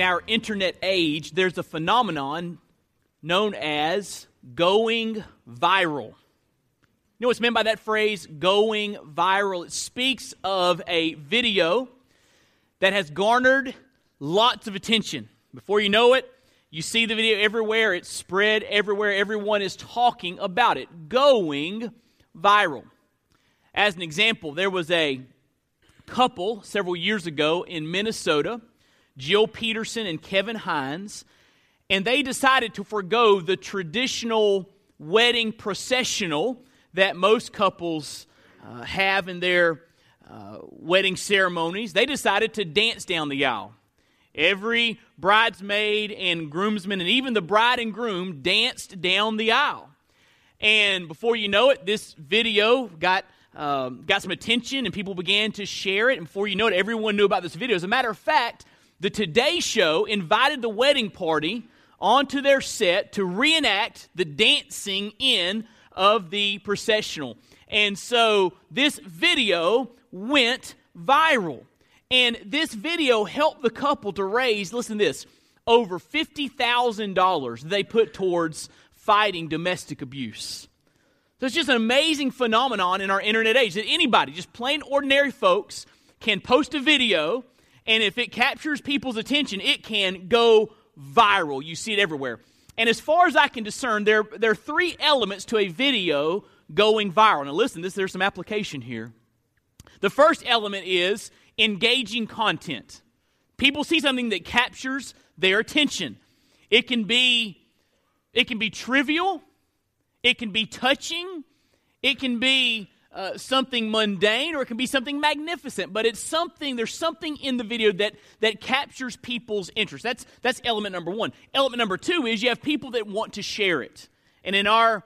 in our internet age, there's a phenomenon known as going viral. You know what's meant by that phrase, going viral? It speaks of a video that has garnered lots of attention. Before you know it, you see the video everywhere. It's spread everywhere. Everyone is talking about it. Going viral. As an example, there was a couple several years ago in Minnesota, Jill Peterson and Kevin Hines, and they decided to forego the traditional wedding processional that most couples have in their wedding ceremonies. They decided to dance down the aisle. Every bridesmaid and groomsman and even the bride and groom danced down the aisle. And before you know it, this video got some attention and people began to share it. And before you know it, everyone knew about this video. As a matter of fact, The Today Show invited the wedding party onto their set to reenact the dancing in of the processional. And so this video went viral. And this video helped the couple to raise, listen to this, over $50,000 they put towards fighting domestic abuse. So it's just an amazing phenomenon in our internet age that anybody, just plain ordinary folks, can post a video, and if it captures people's attention, it can go viral. You see it everywhere. And as far as I can discern, there are three elements to a video going viral. Now listen, there's some application here. The first element is engaging content. People see something that captures their attention. It can be trivial. It can be touching. It can be something mundane, or it can be something magnificent. But it's something. There's something in the video that captures people's interest. That's element number one. Element number two is you have people that want to share it. And in our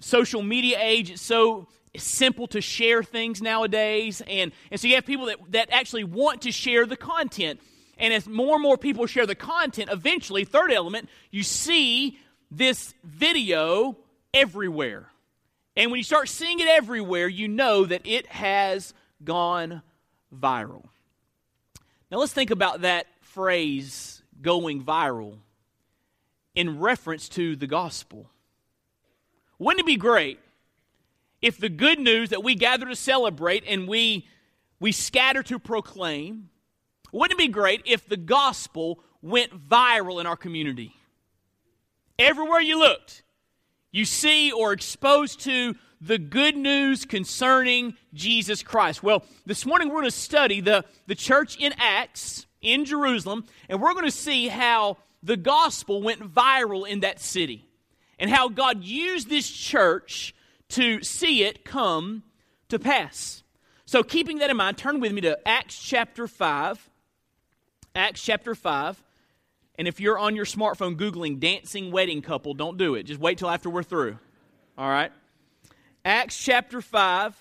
social media age, it's so simple to share things nowadays. And so you have people that actually want to share the content. And as more and more people share the content, eventually, third element, you see this video everywhere. And when you start seeing it everywhere, you know that it has gone viral. Now let's think about that phrase, going viral, in reference to the gospel. Wouldn't it be great if the good news that we gather to celebrate and we scatter to proclaim, wouldn't it be great if the gospel went viral in our community? Everywhere you looked, you see or exposed to the good news concerning Jesus Christ. Well, this morning we're going to study the church in Acts in Jerusalem, and we're going to see how the gospel went viral in that city and how God used this church to see it come to pass. So keeping that in mind, turn with me to Acts chapter 5. Acts chapter 5. And if you're on your smartphone Googling dancing wedding couple, don't do it. Just wait till after we're through. All right? Acts chapter 5.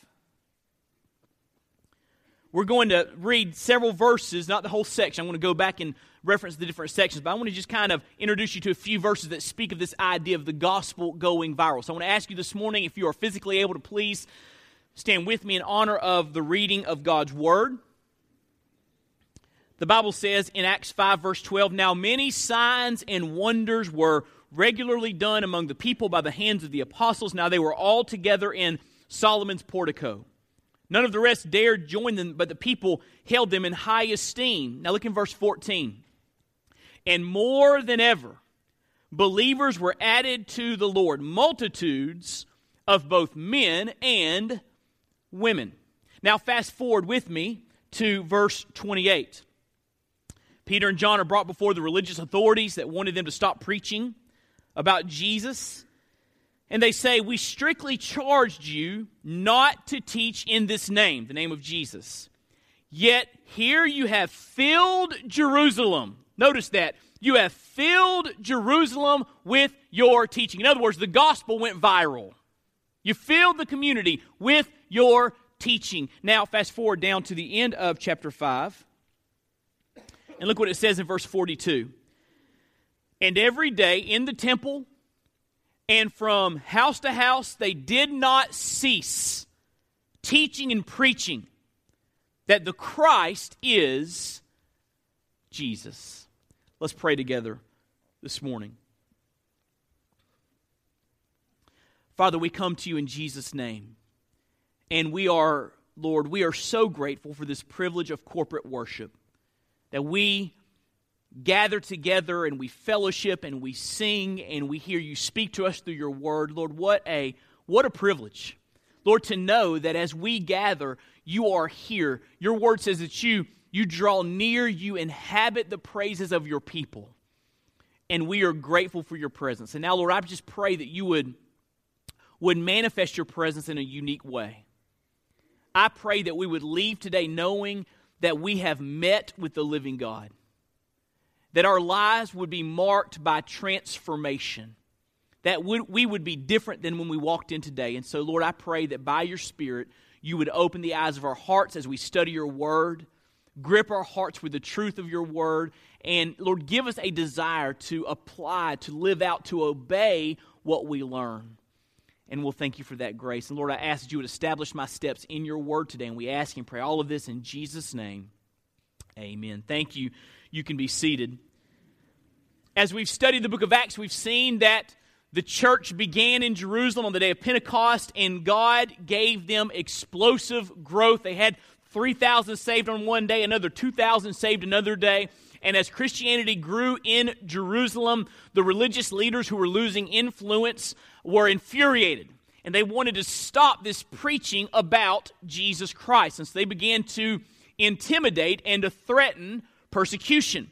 We're going to read several verses, not the whole section. I'm going to go back and reference the different sections, but I want to just kind of introduce you to a few verses that speak of this idea of the gospel going viral. So I want to ask you this morning, if you are physically able to please stand with me in honor of the reading of God's word. The Bible says in Acts 5 verse 12, "Now many signs and wonders were regularly done among the people by the hands of the apostles. Now they were all together in Solomon's portico. None of the rest dared join them, but the people held them in high esteem." Now look in verse 14. "And more than ever, believers were added to the Lord, multitudes of both men and women." Now fast forward with me to verse 28. Peter and John are brought before the religious authorities that wanted them to stop preaching about Jesus. And they say, "We strictly charged you not to teach in this name," the name of Jesus. "Yet here you have filled Jerusalem." Notice that. "You have filled Jerusalem with your teaching." In other words, the gospel went viral. You filled the community with your teaching. Now, fast forward down to the end of chapter 5. And look what it says in verse 42. "And every day in the temple and from house to house, they did not cease teaching and preaching that the Christ is Jesus." Let's pray together this morning. Father, we come to you in Jesus' name. And we are, Lord, we are so grateful for this privilege of corporate worship, that we gather together and we fellowship and we sing and we hear you speak to us through your word. Lord, what a privilege, Lord, to know that as we gather, you are here. Your word says that you draw near, you inhabit the praises of your people. And we are grateful for your presence. And now, Lord, I just pray that you would manifest your presence in a unique way. I pray that we would leave today knowing that we have met with the living God, that our lives would be marked by transformation, that we would be different than when we walked in today. And so, Lord, I pray that by your Spirit, you would open the eyes of our hearts as we study your word, grip our hearts with the truth of your word, and, Lord, give us a desire to apply, to live out, to obey what we learn. And we'll thank you for that grace. And, Lord, I ask that you would establish my steps in your word today, and we ask and pray all of this in Jesus' name. Amen. Thank you. You can be seated. As we've studied the book of Acts, we've seen that the church began in Jerusalem on the day of Pentecost, and God gave them explosive growth. They had 3,000 saved on one day, another 2,000 saved another day. And as Christianity grew in Jerusalem, the religious leaders who were losing influence were infuriated. And they wanted to stop this preaching about Jesus Christ. And so they began to intimidate and to threaten persecution.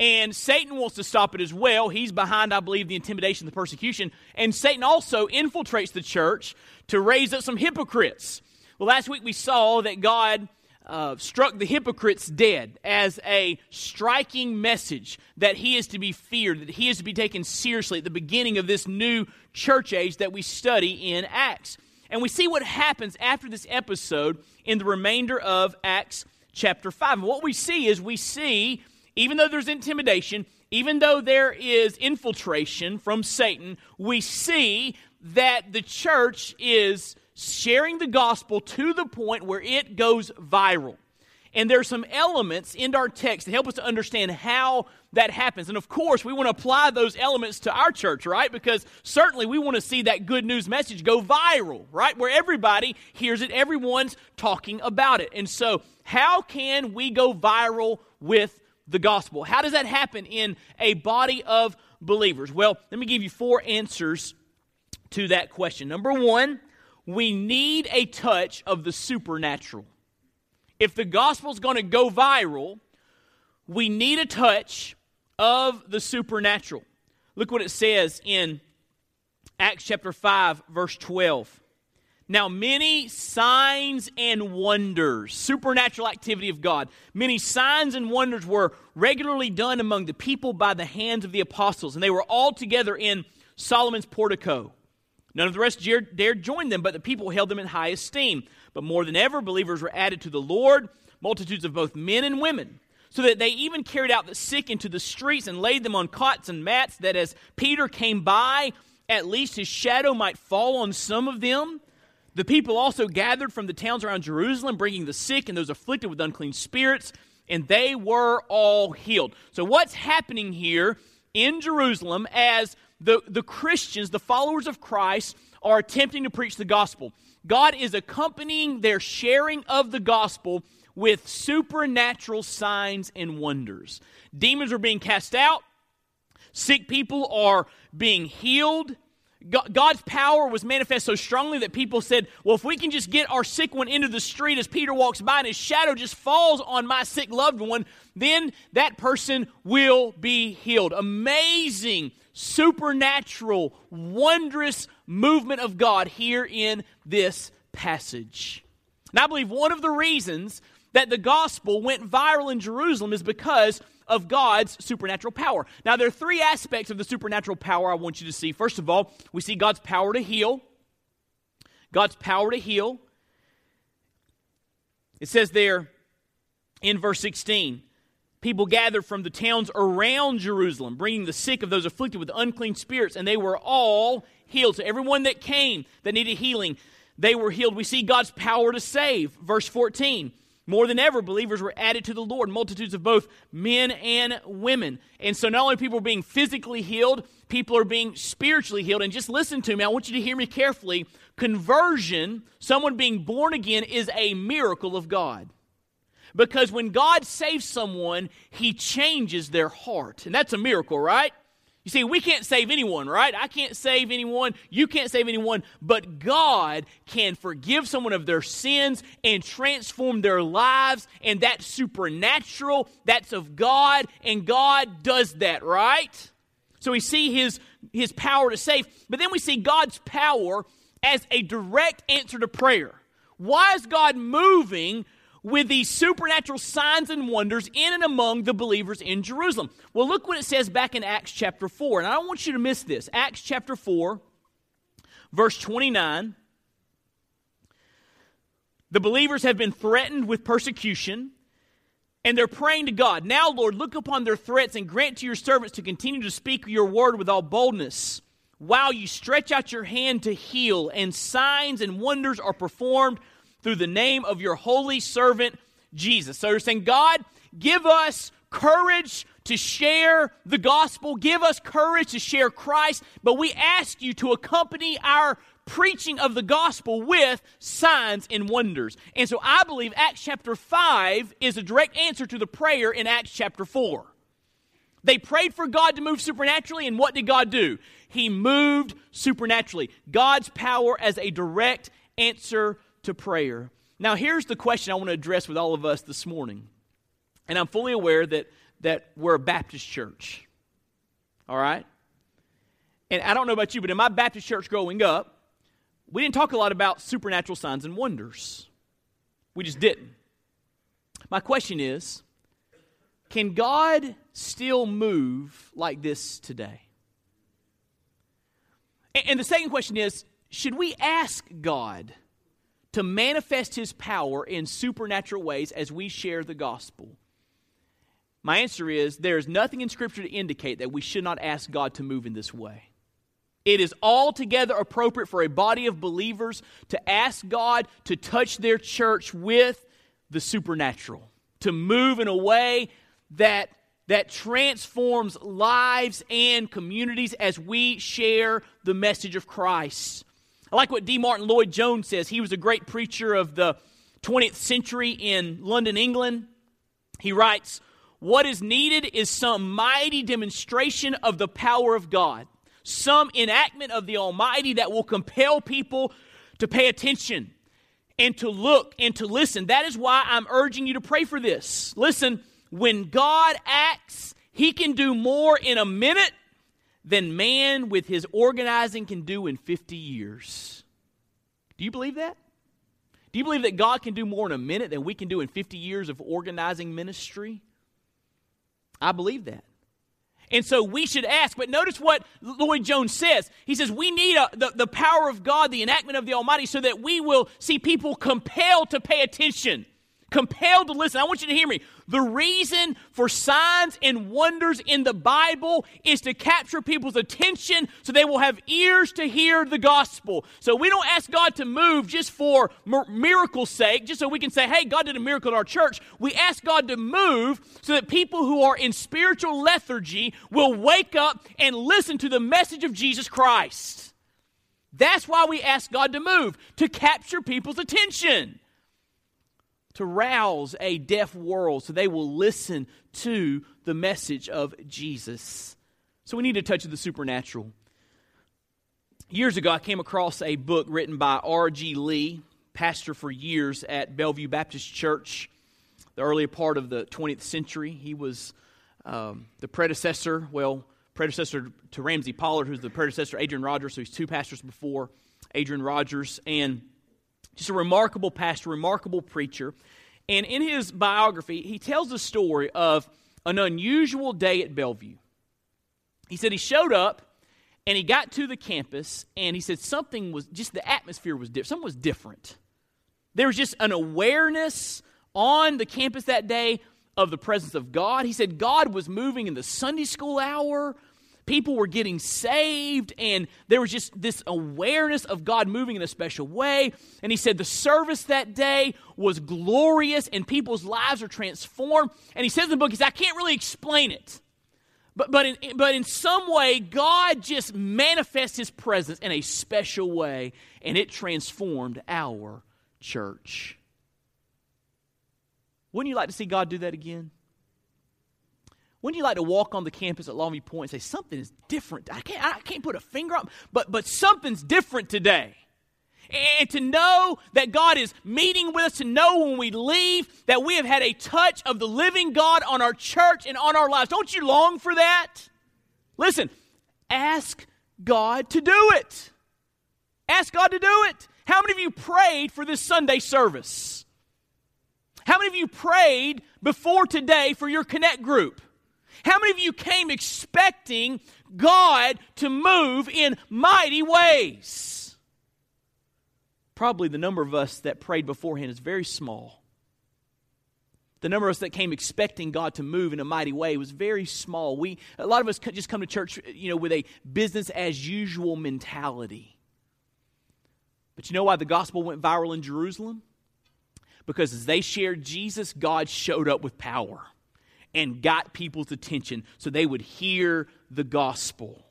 And Satan wants to stop it as well. He's behind, I believe, the intimidation, the persecution. And Satan also infiltrates the church to raise up some hypocrites. Well, last week we saw that God struck the hypocrites dead as a striking message that he is to be feared, that he is to be taken seriously at the beginning of this new church age that we study in Acts. And we see what happens after this episode in the remainder of Acts chapter 5. And what we see is even though there's intimidation, even though there is infiltration from Satan, we see that the church is sharing the gospel to the point where it goes viral. And there are some elements in our text that help us to understand how that happens. And of course, we want to apply those elements to our church, right? Because certainly we want to see that good news message go viral, right? Where everybody hears it, everyone's talking about it. And so, how can we go viral with the gospel? How does that happen in a body of believers? Well, let me give you four answers to that question. Number one, we need a touch of the supernatural. If the gospel's going to go viral, we need a touch of the supernatural. Look what it says in Acts chapter 5, verse 12. Now, many signs and wonders, supernatural activity of God, many signs and wonders were regularly done among the people by the hands of the apostles, and they were all together in Solomon's portico. None of the rest dared join them, but the people held them in high esteem. But more than ever, believers were added to the Lord, multitudes of both men and women, so that they even carried out the sick into the streets and laid them on cots and mats, that as Peter came by, at least his shadow might fall on some of them. The people also gathered from the towns around Jerusalem, bringing the sick and those afflicted with unclean spirits, and they were all healed. So what's happening here in Jerusalem as the Christians, the followers of Christ, are attempting to preach the gospel? God is accompanying their sharing of the gospel with supernatural signs and wonders. Demons are being cast out. Sick people are being healed. God's power was manifest so strongly that people said, well, if we can just get our sick one into the street as Peter walks by and his shadow just falls on my sick loved one, then that person will be healed. Amazing, supernatural, wondrous movement of God here in this passage. And I believe one of the reasons that the gospel went viral in Jerusalem is because of God's supernatural power. Now, there are three aspects of the supernatural power I want you to see. First of all, we see God's power to heal. God's power to heal. It says there in verse 16, people gathered from the towns around Jerusalem, bringing the sick of those afflicted with unclean spirits, and they were all healed. So everyone that came that needed healing, they were healed. We see God's power to save. Verse 14, More than ever, believers were added to the Lord, multitudes of both men and women. And so not only people are being physically healed, people are being spiritually healed. And just listen to me. I want you to hear me carefully. Conversion, someone being born again, is a miracle of God. Because when God saves someone, He changes their heart. And that's a miracle, right? You see, we can't save anyone, right? I can't save anyone. You can't save anyone. But God can forgive someone of their sins and transform their lives. And that's supernatural. That's of God. And God does that, right? So we see His power to save. But then we see God's power as a direct answer to prayer. Why is God moving with these supernatural signs and wonders in and among the believers in Jerusalem? Well, look what it says back in Acts chapter 4, and I don't want you to miss this. Acts chapter 4, verse 29. The believers have been threatened with persecution, and they're praying to God, "Now, Lord, look upon their threats and grant to your servants to continue to speak your word with all boldness, while you stretch out your hand to heal, and signs and wonders are performed through the name of your holy servant, Jesus." So they're saying, God, give us courage to share the gospel. Give us courage to share Christ. But we ask you to accompany our preaching of the gospel with signs and wonders. And so I believe Acts chapter 5 is a direct answer to the prayer in Acts chapter 4. They prayed for God to move supernaturally, and what did God do? He moved supernaturally. God's power as a direct answer to prayer. Now, here's the question I want to address with all of us this morning. And I'm fully aware that we're a Baptist church. All right? And I don't know about you, but in my Baptist church growing up, we didn't talk a lot about supernatural signs and wonders. We just didn't. My question is, can God still move like this today? And the second question is, should we ask God to manifest His power in supernatural ways as we share the gospel? My answer is, there is nothing in Scripture to indicate that we should not ask God to move in this way. It is altogether appropriate for a body of believers to ask God to touch their church with the supernatural, to move in a way that transforms lives and communities as we share the message of Christ. I like what D. Martin Lloyd-Jones says. He was a great preacher of the 20th century in London, England. He writes, "What is needed is some mighty demonstration of the power of God, some enactment of the Almighty that will compel people to pay attention and to look and to listen. That is why I'm urging you to pray for this." Listen, when God acts, He can do more in a minute than man with his organizing can do in 50 years. Do you believe that? Do you believe that God can do more in a minute than we can do in 50 years of organizing ministry? I believe that. And so we should ask, but notice what Lloyd-Jones says. He says we need the power of God, the enactment of the Almighty, so that we will see people compelled to pay attention, compelled to listen. I want you to hear me. The reason for signs and wonders in the Bible is to capture people's attention so they will have ears to hear the gospel. So we don't ask God to move just for miracle's sake, just so we can say, hey, God did a miracle in our church. We ask God to move so that people who are in spiritual lethargy will wake up and listen to the message of Jesus Christ. That's why we ask God to move, to capture people's attention, to rouse a deaf world so they will listen to the message of Jesus. So we need a touch of the supernatural. Years ago, I came across a book written by R. G. Lee, pastor for years at Bellevue Baptist Church, the earlier part of the 20th century. He was the predecessor to Ramsey Pollard, who's the predecessor to Adrian Rogers, so he's two pastors before Adrian Rogers, and just a remarkable pastor, remarkable preacher. And in his biography, he tells the story of an unusual day at Bellevue. He said he showed up and he got to the campus and he said something was, just the atmosphere was different. Something was different. There was just an awareness on the campus that day of the presence of God. He said God was moving in the Sunday school hour. people were getting saved, and there was just this awareness of God moving in a special way. And he said the service that day was glorious, and people's lives are transformed. And he says in the book, he says, I can't really explain it. But in some way, God just manifests his presence in a special way, and it transformed our church. Wouldn't you like to see God do that again? Wouldn't you like to walk on the campus at Longview Point and say, something is different? I can't put a finger on it, but something's different today. And to know that God is meeting with us, to know when we leave that we have had a touch of the living God on our church and on our lives. Don't you long for that? Listen, ask God to do it. Ask God to do it. How many of you prayed for this Sunday service? How many of you prayed before today for your Connect group? How many of you came expecting God to move in mighty ways? Probably the number of us that prayed beforehand is very small. The number of us that came expecting God to move in a mighty way was very small. A lot of us just come to church, with a business-as-usual mentality. But you know why the gospel went viral in Jerusalem? Because as they shared Jesus, God showed up with power and got people's attention so they would hear the gospel.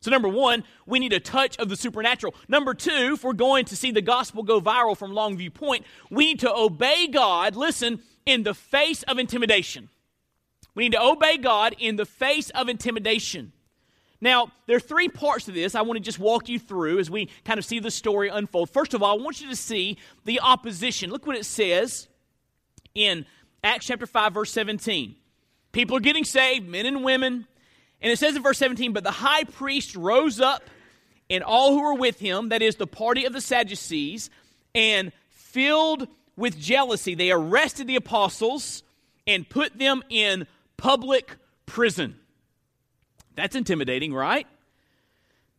So number one, we need a touch of the supernatural. Number two, if we're going to see the gospel go viral from Longview Point, we need to obey God, listen, in the face of intimidation. We need to obey God in the face of intimidation. Now, there are three parts to this I want to just walk you through as we kind of see the story unfold. First of all, I want you to see the opposition. Look what it says in Acts chapter 5, verse 17. People are getting saved, men and women. And it says in verse 17, but the high priest rose up and all who were with him, that is the party of the Sadducees, and filled with jealousy, they arrested the apostles and put them in public prison. That's intimidating, right?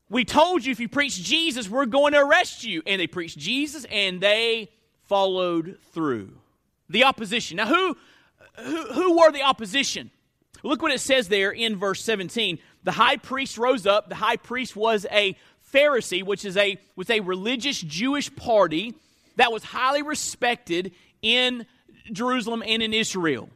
We told you if you preach Jesus, we're going to arrest you. And they preached Jesus and they followed through. The opposition. Now, who were the opposition? Look what it says there in verse 17. The high priest rose up. The high priest was a Pharisee, which is was a religious Jewish party that was highly respected in Jerusalem and in Israel.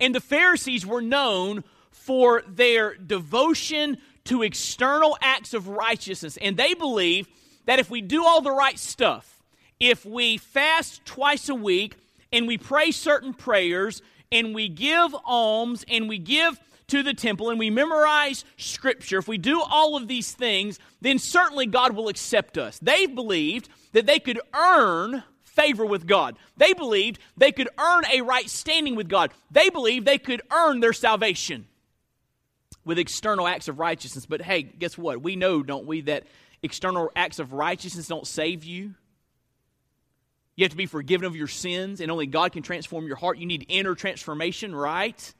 And the Pharisees were known for their devotion to external acts of righteousness. And they believed that if we do all the right stuff, if we fast twice a week and we pray certain prayers, and we give alms, and we give to the temple, and we memorize Scripture, if we do all of these things, then certainly God will accept us. They believed that they could earn favor with God. They believed they could earn a right standing with God. They believed they could earn their salvation with external acts of righteousness. But hey, guess what? We know, don't we, that external acts of righteousness don't save you. You have to be forgiven of your sins, and only God can transform your heart. You need inner transformation, right?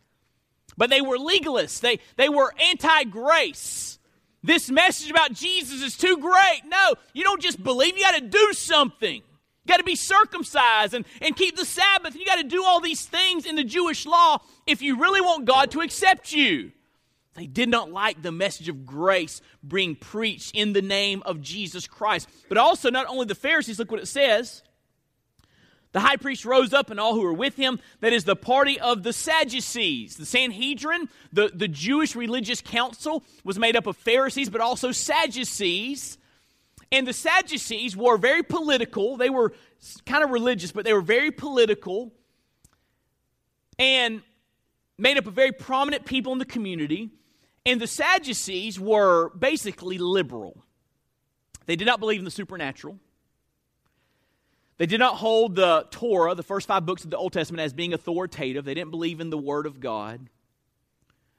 But they were legalists. They were anti-grace. This message about Jesus is too great. No, you don't just believe. You got to do something. You got to be circumcised and keep the Sabbath. You got to do all these things in the Jewish law if you really want God to accept you. They did not like the message of grace being preached in the name of Jesus Christ. But also, not only the Pharisees, look what it says. The high priest rose up and all who were with him, that is the party of the Sadducees. The Sanhedrin, the Jewish religious council, was made up of Pharisees but also Sadducees. And the Sadducees were very political. They were kind of religious, but they were very political and made up of very prominent people in the community. And the Sadducees were basically liberal. They did not believe in the supernatural. They did not hold the Torah, the first five books of the Old Testament, as being authoritative. They didn't believe in the Word of God.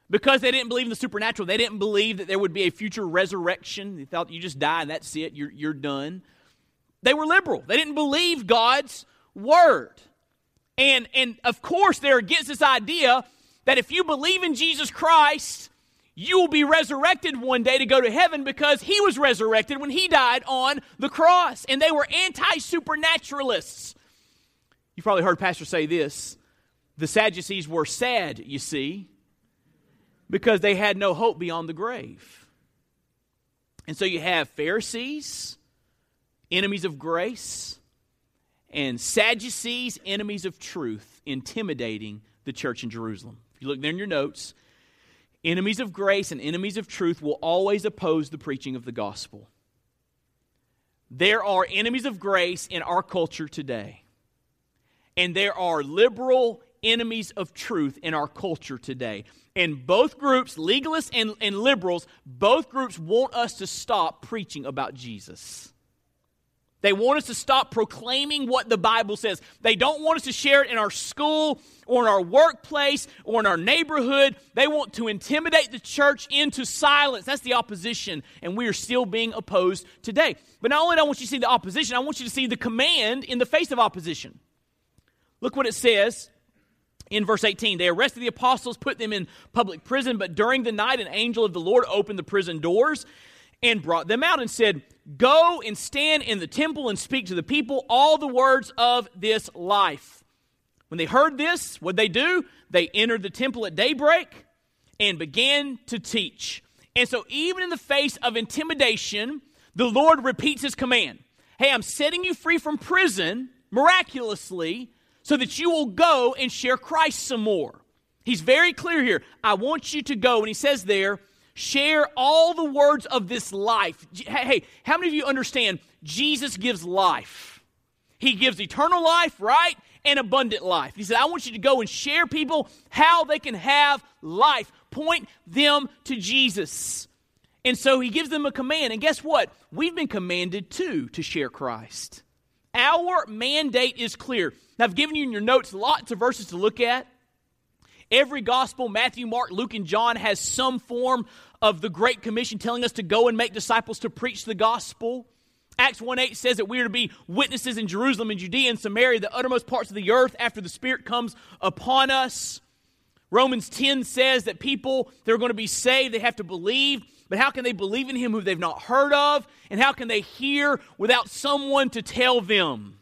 Because they didn't believe in the supernatural, they didn't believe that there would be a future resurrection. They thought you just die and that's it, you're done. They were liberal. They didn't believe God's Word. And of course, they're against this idea that if you believe in Jesus Christ, you will be resurrected one day to go to heaven because he was resurrected when he died on the cross. And they were anti-supernaturalists. You've probably heard pastors say this. The Sadducees were sad, you see. because they had no hope beyond the grave. And so you have Pharisees, enemies of grace, and Sadducees, enemies of truth, intimidating the church in Jerusalem. If you look there in your notes, enemies of grace and enemies of truth will always oppose the preaching of the gospel. There are enemies of grace in our culture today. And there are liberal enemies of truth in our culture today. And both groups, legalists and liberals, both groups want us to stop preaching about Jesus. They want us to stop proclaiming what the Bible says. They don't want us to share it in our school or in our workplace or in our neighborhood. They want to intimidate the church into silence. That's the opposition, and we are still being opposed today. But not only do I want you to see the opposition, I want you to see the command in the face of opposition. Look what it says in verse 18. They arrested the apostles, put them in public prison, but during the night an angel of the Lord opened the prison doors and brought them out and said, "Go and stand in the temple and speak to the people all the words of this life." When they heard this, what did they do? They entered the temple at daybreak and began to teach. And so even in the face of intimidation, the Lord repeats his command. Hey, I'm setting you free from prison miraculously, so that you will go and share Christ some more. He's very clear here. I want you to go, and he says there, share all the words of this life. Hey, how many of you understand Jesus gives life? He gives eternal life, right? And abundant life. He said, I want you to go and share people how they can have life. Point them to Jesus. And so he gives them a command. And guess what? We've been commanded too to share Christ. Our mandate is clear. Now, I've given you in your notes lots of verses to look at. Every gospel, Matthew, Mark, Luke, and John, has some form of the Great Commission telling us to go and make disciples to preach the gospel. Acts 1:8 says that we are to be witnesses in Jerusalem and Judea and Samaria, the uttermost parts of the earth, after the Spirit comes upon us. Romans 10 says that people that are going to be saved, they have to believe. But how can they believe in him who they've not heard of? And how can they hear without someone to tell them?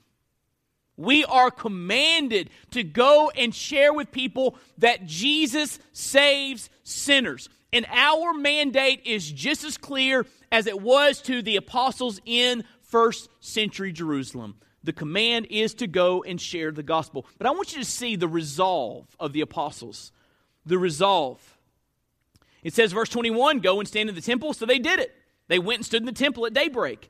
We are commanded to go and share with people that Jesus saves sinners. And our mandate is just as clear as it was to the apostles in first century Jerusalem. The command is to go and share the gospel. But I want you to see the resolve of the apostles. The resolve. It says, verse 21, go and stand in the temple. So they did it. They went and stood in the temple at daybreak.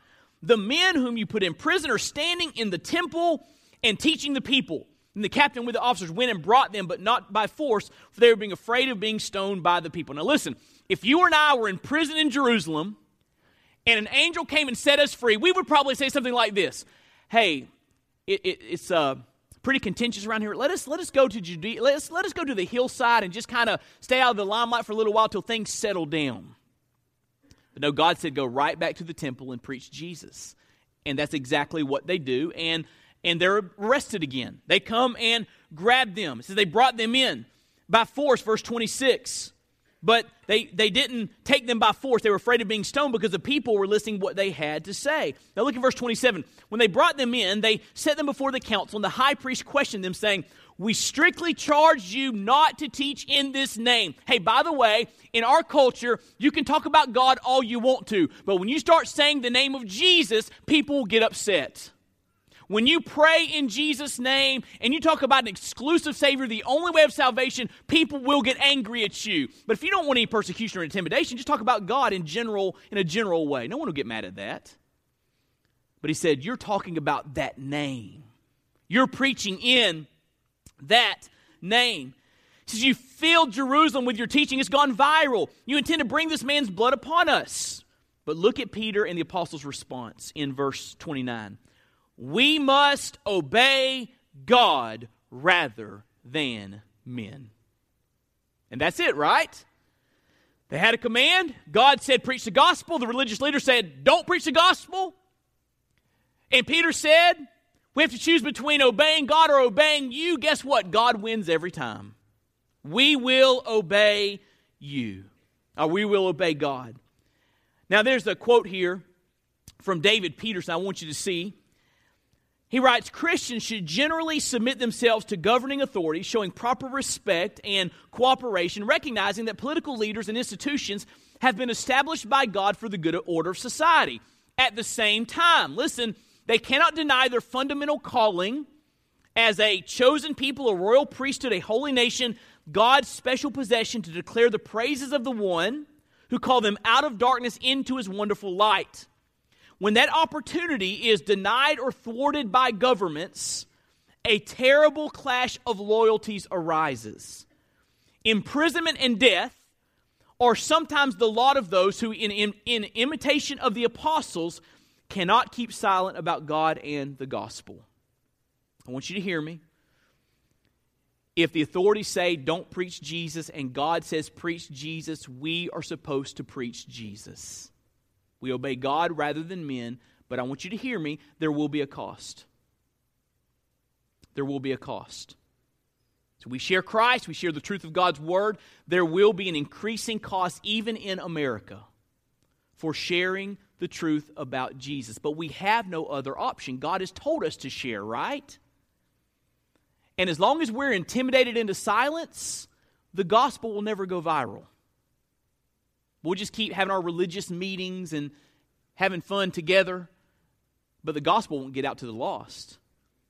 the men whom you put in prison are standing in the temple and teaching the people." And the captain with the officers went and brought them, but not by force, for they were being afraid of being stoned by the people. Now listen, if you and I were in prison in Jerusalem, and an angel came and set us free, we would probably say something like this: "Hey, it's pretty contentious around here. Let us go to Judea. Let us go to the hillside and just kind of stay out of the limelight for a little while till things settle down." But no, God said, go right back to the temple and preach Jesus. And that's exactly what they do. And they're arrested again. They come and grab them. It says they brought them in by force, verse 26. But they didn't take them by force. They were afraid of being stoned because the people were listening what they had to say. Now look at verse 27. When they brought them in, they set them before the council, and the high priest questioned them, saying, "We strictly charge you not to teach in this name." Hey, by the way, in our culture, you can talk about God all you want to, but when you start saying the name of Jesus, people will get upset. When you pray in Jesus' name and you talk about an exclusive Savior, the only way of salvation, people will get angry at you. But if you don't want any persecution or intimidation, just talk about God in a general way. No one will get mad at that. But he said, you're talking about that name. You're preaching in that name. He says, you filled Jerusalem with your teaching. It's gone viral. You intend to bring this man's blood upon us. But look at Peter and the apostles' response in verse 29. We must obey God rather than men. And that's it, right? They had a command. God said, preach the gospel. The religious leader said, don't preach the gospel. And Peter said, we have to choose between obeying God or obeying you. Guess what? God wins every time. We will obey you. Or we will obey God. Now there's a quote here from David Peterson I want you to see. He writes, Christians should generally submit themselves to governing authorities, showing proper respect and cooperation, recognizing that political leaders and institutions have been established by God for the good order of society. At the same time, listen, they cannot deny their fundamental calling as a chosen people, a royal priesthood, a holy nation, God's special possession to declare the praises of the one who called them out of darkness into his wonderful light. When that opportunity is denied or thwarted by governments, a terrible clash of loyalties arises. Imprisonment and death are sometimes the lot of those who, in imitation of the apostles, cannot keep silent about God and the gospel. I want you to hear me. If the authorities say, don't preach Jesus, and God says, preach Jesus, we are supposed to preach Jesus. We obey God rather than men, but I want you to hear me, there will be a cost. There will be a cost. So we share Christ, we share the truth of God's word. There will be an increasing cost, even in America, for sharing the truth about Jesus. But we have no other option. God has told us to share, right? And as long as we're intimidated into silence, the gospel will never go viral. We'll just keep having our religious meetings and having fun together, but the gospel won't get out to the lost.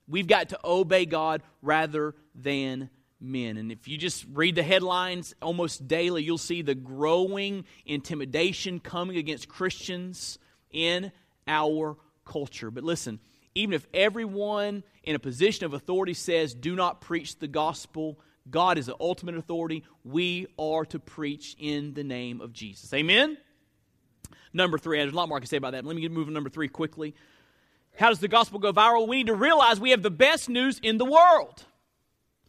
We've got to obey God rather than men. And if you just read the headlines almost daily, you'll see the growing intimidation coming against Christians in our culture. But listen, even if everyone in a position of authority says, do not preach the gospel, God is the ultimate authority. We are to preach in the name of Jesus. Amen? Number three, there's a lot more I can say about that. Let me move to number three quickly. How does the gospel go viral? We need to realize we have the best news in the world.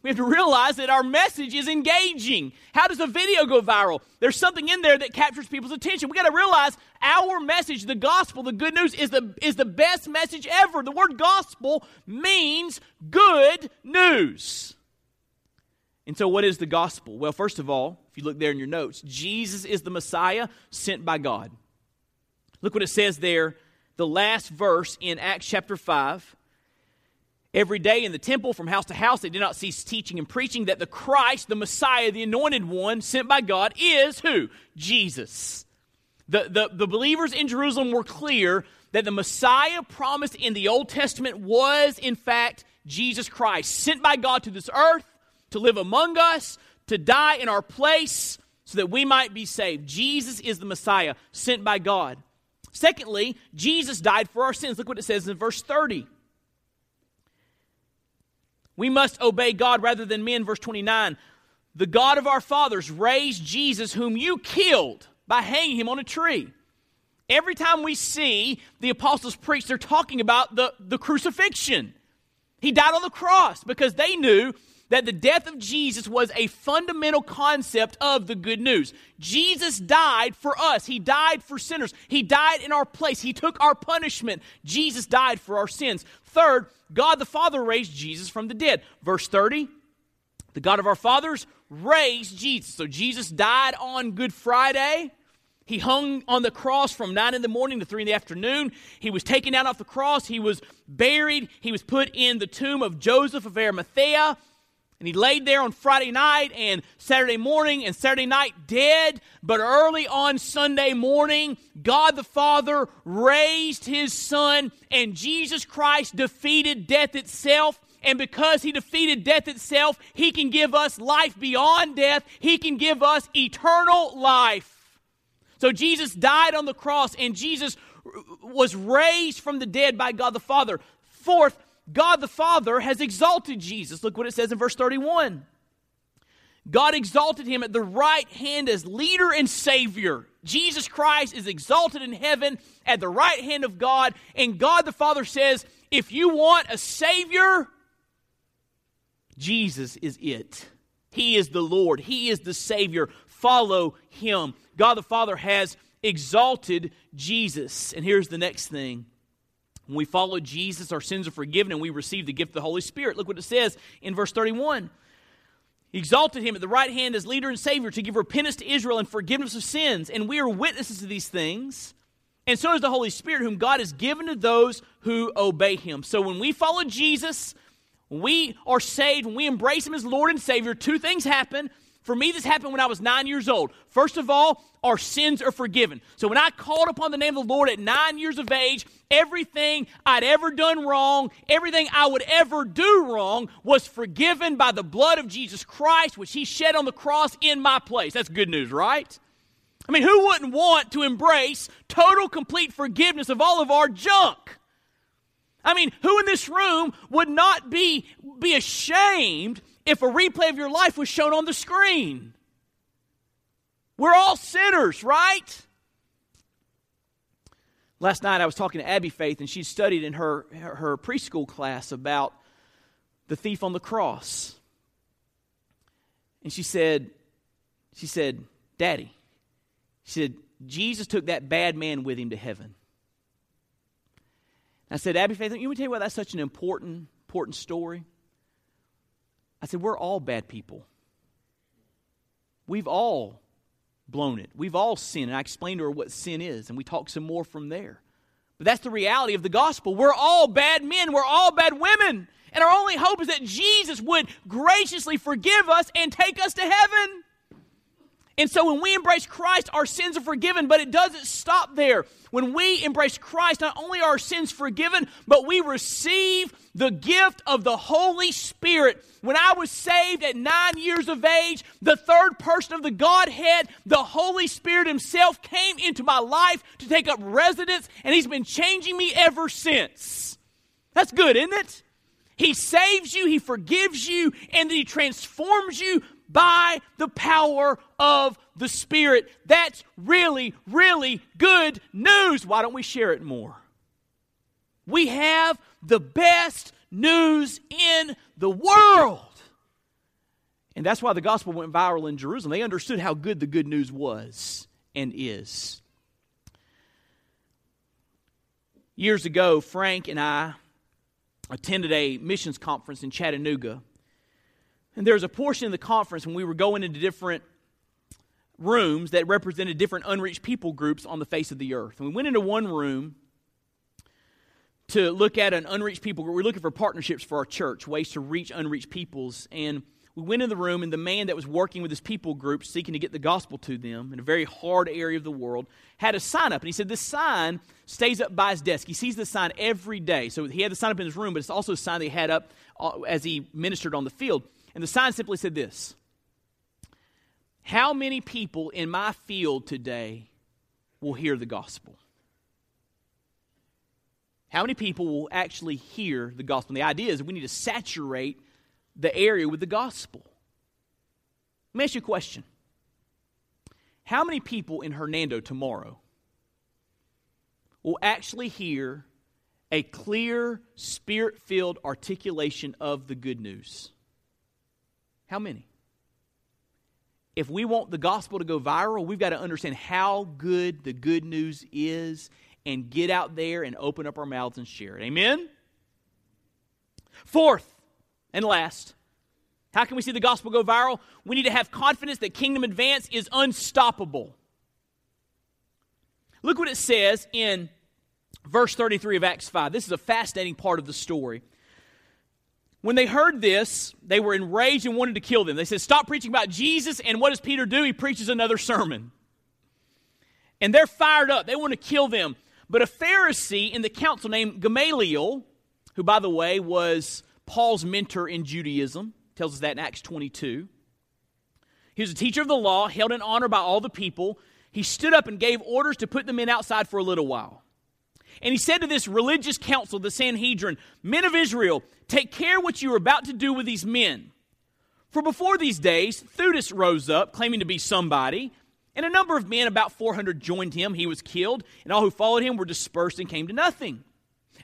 We have to realize that our message is engaging. How does a video go viral? There's something in there that captures people's attention. We've got to realize our message, the gospel, the good news, is the best message ever. The word gospel means good news. And so what is the gospel? Well, first of all, if you look there in your notes, Jesus is the Messiah sent by God. Look what it says there, the last verse in Acts chapter 5. Every day in the temple from house to house, they did not cease teaching and preaching that the Christ, the Messiah, the anointed one sent by God is who? Jesus. The believers in Jerusalem were clear that the Messiah promised in the Old Testament was, in fact, Jesus Christ, sent by God to this earth, to live among us, to die in our place so that we might be saved. Jesus is the Messiah sent by God. Secondly, Jesus died for our sins. Look what it says in verse 30. We must obey God rather than men. Verse 29, the God of our fathers raised Jesus whom you killed by hanging him on a tree. Every time we see the apostles preach, they're talking about the crucifixion. He died on the cross because they knew that the death of Jesus was a fundamental concept of the good news. Jesus died for us. He died for sinners. He died in our place. He took our punishment. Jesus died for our sins. Third, God the Father raised Jesus from the dead. Verse 30, the God of our fathers raised Jesus. So Jesus died on Good Friday. He hung on the cross from 9 in the morning to 3 in the afternoon. He was taken down off the cross. He was buried. He was put in the tomb of Joseph of Arimathea. And he laid there on Friday night and Saturday morning and Saturday night dead. But early on Sunday morning, God the Father raised his Son, and Jesus Christ defeated death itself. And because he defeated death itself, he can give us life beyond death. He can give us eternal life. So Jesus died on the cross, and Jesus was raised from the dead by God the Father. Fourth, God the Father has exalted Jesus. Look what it says in verse 31. God exalted him at the right hand as leader and savior. Jesus Christ is exalted in heaven at the right hand of God. And God the Father says, if you want a savior, Jesus is it. He is the Lord. He is the savior. follow him. God the Father has exalted Jesus. And here's the next thing. When we follow Jesus, our sins are forgiven and we receive the gift of the Holy Spirit. Look what it says in verse 31. He exalted him at the right hand as leader and savior to give repentance to Israel and forgiveness of sins. And we are witnesses to these things. And so is the Holy Spirit, whom God has given to those who obey him. So when we follow Jesus, when we are saved, when we embrace him as Lord and Savior, two things happen. For me, this happened when I was 9 years old. First of all, our sins are forgiven. So when I called upon the name of the Lord at 9 years of age, everything I'd ever done wrong, everything I would ever do wrong, was forgiven by the blood of Jesus Christ, which he shed on the cross in my place. That's good news, right? I mean, who wouldn't want to embrace total, complete forgiveness of all of our junk? I mean, who in this room would not be ashamed if a replay of your life was shown on the screen? We're all sinners, right? Last night I was talking to Abby Faith, and she studied in her preschool class about the thief on the cross. And she said, Daddy, she said, Jesus took that bad man with him to heaven. I said, Abby Faith, let me tell you why that's such an important story. I said, we're all bad people. We've all blown it. We've all sinned. And I explained to her what sin is, and we talked some more from there. But that's the reality of the gospel. We're all bad men. We're all bad women. And our only hope is that Jesus would graciously forgive us and take us to heaven. And so when we embrace Christ, our sins are forgiven, but it doesn't stop there. When we embrace Christ, not only are our sins forgiven, but we receive the gift of the Holy Spirit. When I was saved at 9 years of age, the third person of the Godhead, the Holy Spirit himself, came into my life to take up residence, and he's been changing me ever since. That's good, isn't it? He saves you, he forgives you, and then he transforms you by the power of the Spirit. That's really, really good news. Why don't we share it more? We have the best news in the world. And that's why the gospel went viral in Jerusalem. They understood how good the good news was and is. Years ago, Frank and I attended a missions conference in Chattanooga. And there was a portion of the conference when we were going into different rooms that represented different unreached people groups on the face of the earth. And we went into one room to look at an unreached people group. We were looking for partnerships for our church, ways to reach unreached peoples. And we went in the room, and the man that was working with this people group, seeking to get the gospel to them in a very hard area of the world, had a sign up. And he said this sign stays up by his desk. He sees this sign every day. So he had the sign up in his room, but it's also a sign that he had up as he ministered on the field. And the sign simply said this: how many people in my field today will hear the gospel? How many people will actually hear the gospel? And the idea is we need to saturate the area with the gospel. Let me ask you a question. How many people in Hernando tomorrow will actually hear a clear, spirit-filled articulation of the good news? How many? If we want the gospel to go viral, we've got to understand how good the good news is and get out there and open up our mouths and share it. Amen? Fourth and last, how can we see the gospel go viral? We need to have confidence that kingdom advance is unstoppable. Look what it says in verse 33 of Acts 5. This is a fascinating part of the story. When they heard this, they were enraged and wanted to kill them. They said, stop preaching about Jesus. And what does Peter do? He preaches another sermon. And they're fired up. They want to kill them. But a Pharisee in the council named Gamaliel, who, by the way, was Paul's mentor in Judaism, tells us that in Acts 22. He was a teacher of the law, held in honor by all the people. He stood up and gave orders to put the men outside for a little while. And he said to this religious council, the Sanhedrin, men of Israel, take care what you are about to do with these men. For before these days, Thutis rose up, claiming to be somebody, and a number of men, about 400, joined him. He was killed, and all who followed him were dispersed and came to nothing.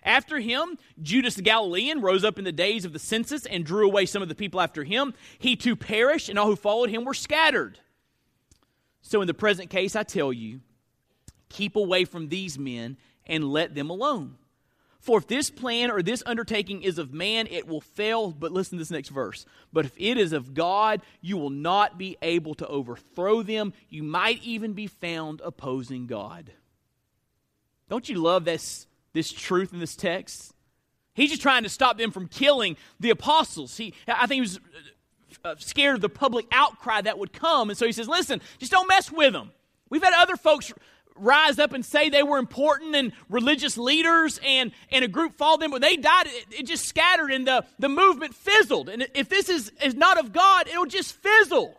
After him, Judas the Galilean rose up in the days of the census and drew away some of the people after him. He too perished, and all who followed him were scattered. So in the present case, I tell you, keep away from these men and let them alone. For if this plan or this undertaking is of man, it will fail. But listen to this next verse. But if it is of God, you will not be able to overthrow them. You might even be found opposing God. Don't you love this truth in this text? He's just trying to stop them from killing the apostles. I think he was scared of the public outcry that would come. And so he says, listen, just don't mess with them. We've had other folks rise up and say they were important and religious leaders, and a group followed them. When they died, it just scattered, and the movement fizzled. And if this is not of God, it'll just fizzle.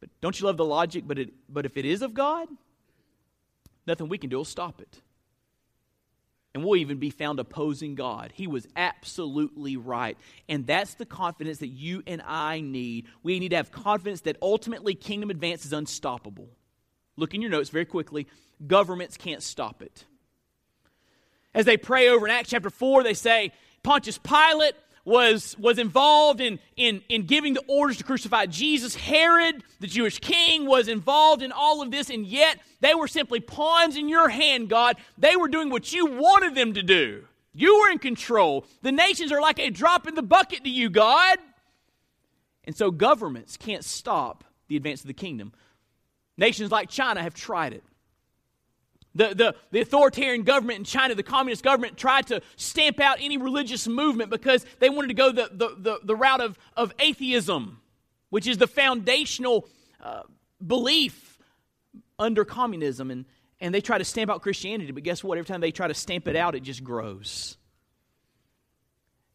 But don't you love the logic? But if it is of God, nothing we can do will stop it. And we'll even be found opposing God. He was absolutely right. And that's the confidence that you and I need. We need to have confidence that ultimately kingdom advance is unstoppable. Look in your notes very quickly. Governments can't stop it. As they pray over in Acts chapter 4, they say Pontius Pilate was involved in giving the orders to crucify Jesus. Herod, the Jewish king, was involved in all of this, and yet they were simply pawns in your hand, God. They were doing what you wanted them to do. You were in control. The nations are like a drop in the bucket to you, God. And so governments can't stop the advance of the kingdom. Nations like China have tried it. The authoritarian government in China, the communist government, tried to stamp out any religious movement because they wanted to go the route of atheism, which is the foundational belief under communism. And they try to stamp out Christianity, but guess what? Every time they try to stamp it out, it just grows.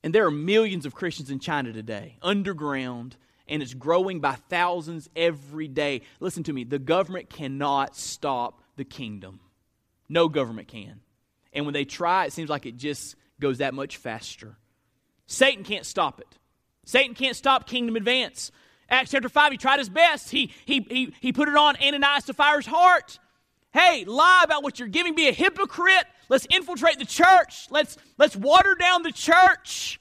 And there are millions of Christians in China today, underground, and it's growing by thousands every day. Listen to me. The government cannot stop the kingdom. No government can. And when they try, it seems like it just goes that much faster. Satan can't stop it. Satan can't stop kingdom advance. Acts chapter 5, he tried his best. He put it on Ananias to Sapphira's heart. Hey, lie about what you're giving. Be a hypocrite. Let's infiltrate the church. Let's water down the church.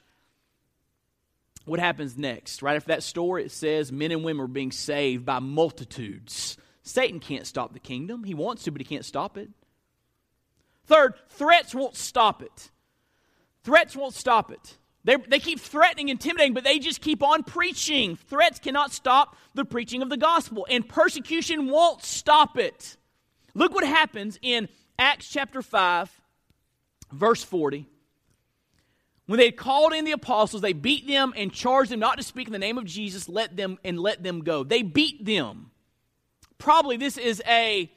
What happens next? Right after that story, it says men and women are being saved by multitudes. Satan can't stop the kingdom. He wants to, but he can't stop it. Third, threats won't stop it. Threats won't stop it. They keep threatening, intimidating, but they just keep on preaching. Threats cannot stop the preaching of the gospel, and persecution won't stop it. Look what happens in Acts chapter 5, verse 40. When they had called in the apostles, they beat them and charged them not to speak in the name of Jesus, let them go. They beat them. Probably this is a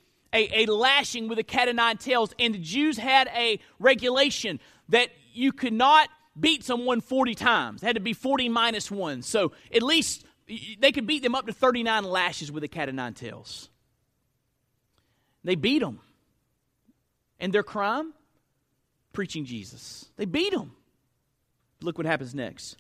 lashing with a cat of nine tails. And the Jews had a regulation that you could not beat someone 40 times. It had to be 40 minus 1. So at least they could beat them up to 39 lashes with a cat of nine tails. They beat them. And their crime? Preaching Jesus. They beat them. Look what happens next.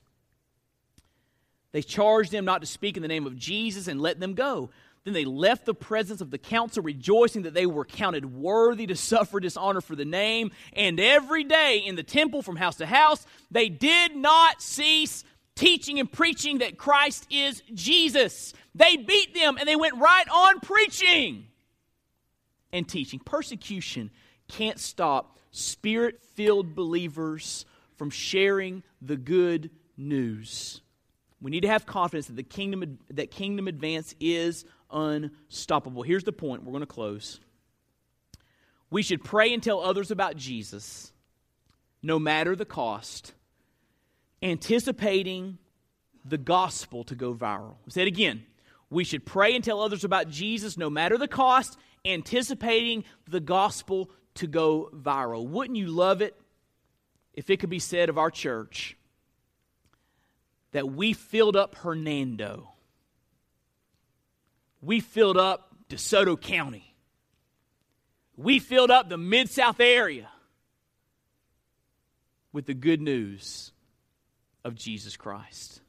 They charged them not to speak in the name of Jesus and let them go. Then they left the presence of the council, rejoicing that they were counted worthy to suffer dishonor for the name. And every day in the temple from house to house, they did not cease teaching and preaching that Christ is Jesus. They beat them and they went right on preaching and teaching. Persecution can't stop Spirit-filled believers from sharing the good news. We need to have confidence that kingdom advance is unstoppable. Here's the point. We're going to close. We should pray and tell others about Jesus, no matter the cost, anticipating the gospel to go viral. I'll say it again. We should pray and tell others about Jesus, no matter the cost, anticipating the gospel to go viral. Wouldn't you love it if it could be said of our church that we filled up Hernando, we filled up DeSoto County, we filled up the Mid-South area with the good news of Jesus Christ?